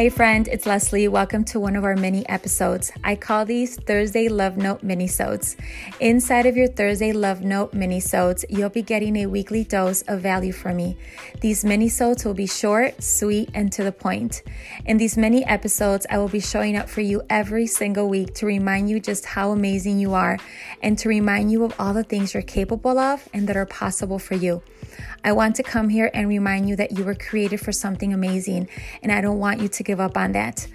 Hey friend, it's Leslie. Welcome to one of our mini episodes. I call these Thursday Love Note minisodes. Inside of your Thursday Love Note minisodes, you'll be getting a weekly dose of value from me. These minisodes will be short, sweet, and to the point. In these mini episodes, I will be showing up for you every single week to remind you just how amazing you are and to remind you of all the things you're capable of and that are possible for you. I want to come here and remind you that you were created for something amazing, and I don't want you to give up on that.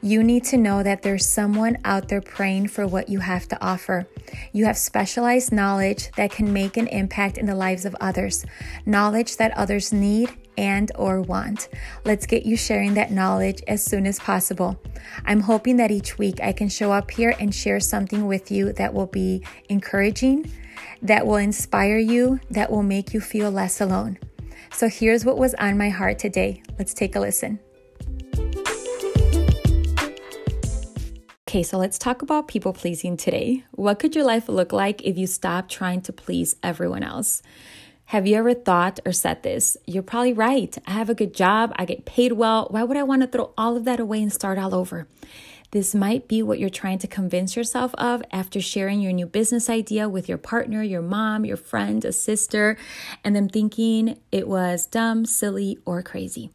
You need to know that there's someone out there praying for what you have to offer. You have specialized knowledge that can make an impact in the lives of others, knowledge that others need and or want. Let's get you sharing that knowledge as soon as possible. I'm hoping that each week I can show up here and share something with you that will be encouraging, that will inspire you, that will make you feel less alone. So here's what was on my heart today. Let's take a listen. Okay, so let's talk about people pleasing today. What could your life look like if you stopped trying to please everyone else? Have you ever thought or said this? You're probably right. I have a good job. I get paid well. Why would I want to throw all of that away and start all over? This might be what you're trying to convince yourself of after sharing your new business idea with your partner, your mom, your friend, a sister, and them thinking it was dumb, silly, or crazy.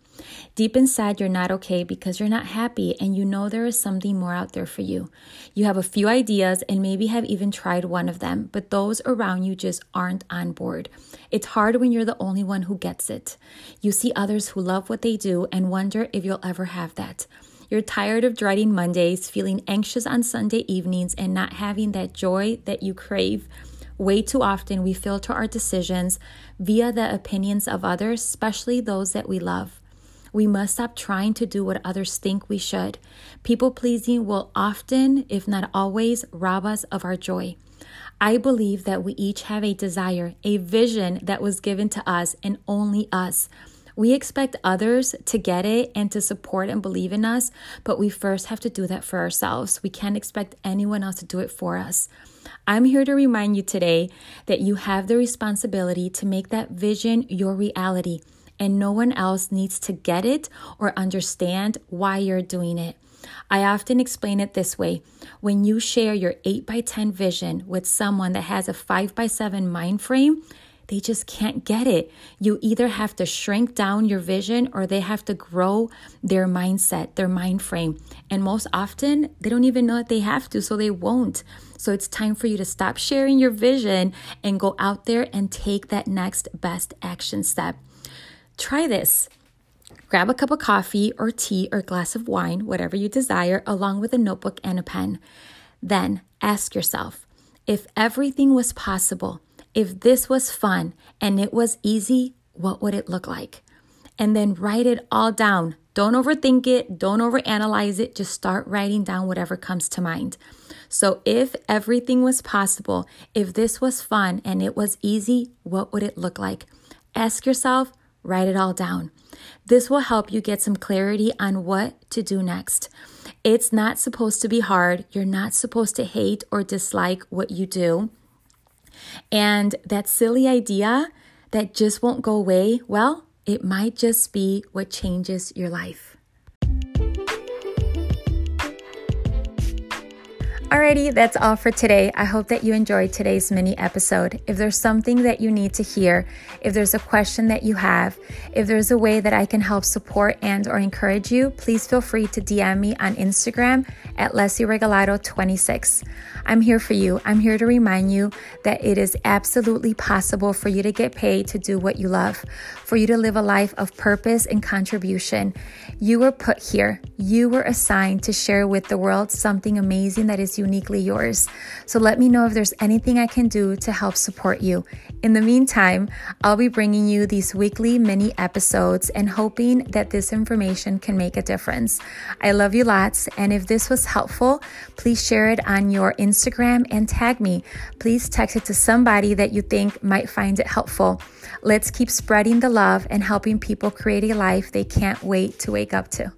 Deep inside, you're not okay because you're not happy and you know there is something more out there for you. You have a few ideas and maybe have even tried one of them, but those around you just aren't on board. It's hard when you're the only one who gets it. You see others who love what they do and wonder if you'll ever have that. You're tired of dreading Mondays, feeling anxious on Sunday evenings, and not having that joy that you crave. Way too often, we filter our decisions via the opinions of others, especially those that we love. We must stop trying to do what others think we should. People pleasing will often, if not always, rob us of our joy. I believe that we each have a desire, a vision that was given to us and only us. We expect others to get it and to support and believe in us, but we first have to do that for ourselves. We can't expect anyone else to do it for us. I'm here to remind you today that you have the responsibility to make that vision your reality, and no one else needs to get it or understand why you're doing it. I often explain it this way. When you share your 8x10 vision with someone that has a 5x7 mind frame, they just can't get it. You either have to shrink down your vision or they have to grow their mindset, their mind frame. And most often, they don't even know that they have to, so they won't. So it's time for you to stop sharing your vision and go out there and take that next best action step. Try this. Grab a cup of coffee or tea or glass of wine, whatever you desire, along with a notebook and a pen. Then ask yourself, if everything was possible, if this was fun and it was easy, what would it look like? And then write it all down. Don't overthink it. Don't overanalyze it. Just start writing down whatever comes to mind. So if everything was possible, if this was fun and it was easy, what would it look like? Ask yourself, write it all down. This will help you get some clarity on what to do next. It's not supposed to be hard. You're not supposed to hate or dislike what you do. And that silly idea that just won't go away, well, it might just be what changes your life. Alrighty, that's all for today. I hope that you enjoyed today's mini episode. If there's something that you need to hear, if there's a question that you have, if there's a way that I can help support and or encourage you, please feel free to DM me on Instagram at Leslie Regalado 26. I'm here for you. I'm here to remind you that it is absolutely possible for you to get paid to do what you love, for you to live a life of purpose and contribution. You were put here. You were assigned to share with the world something amazing that is uniquely yours. So let me know if there's anything I can do to help support you. In the meantime, I'll be bringing you these weekly mini episodes and hoping that this information can make a difference. I love you lots. And if this was helpful, please share it on your Instagram and tag me. Please text it to somebody that you think might find it helpful. Let's keep spreading the love and helping people create a life they can't wait to wake up to.